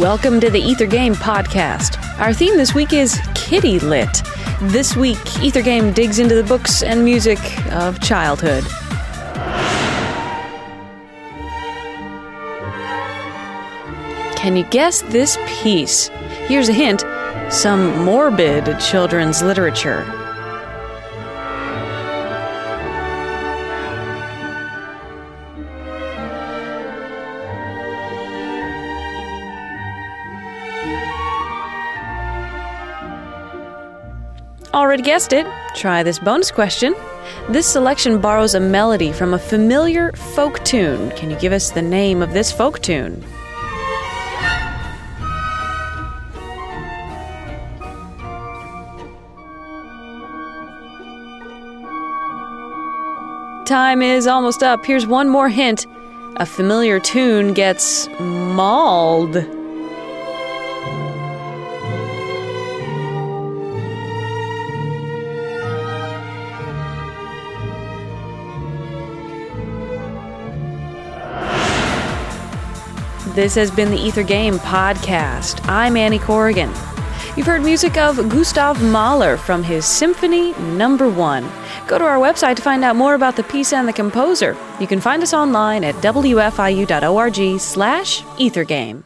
Welcome to the Ether Game podcast. Our theme this week is Kitty Lit. This week, Ether Game digs into the books and music of childhood. Can you guess this piece? Here's a hint, some morbid children's literature. Already guessed it? Try this bonus question. This selection borrows a melody from a familiar folk tune. Can you give us the name of this folk tune? Time is almost up. Here's one more hint. A familiar tune gets mauled. This has been the Ether Game podcast. I'm Annie Corrigan. You've heard music of Gustav Mahler from his Symphony No. 1. Go to our website to find out more about the piece and the composer. You can find us online at wfiu.org/ethergame.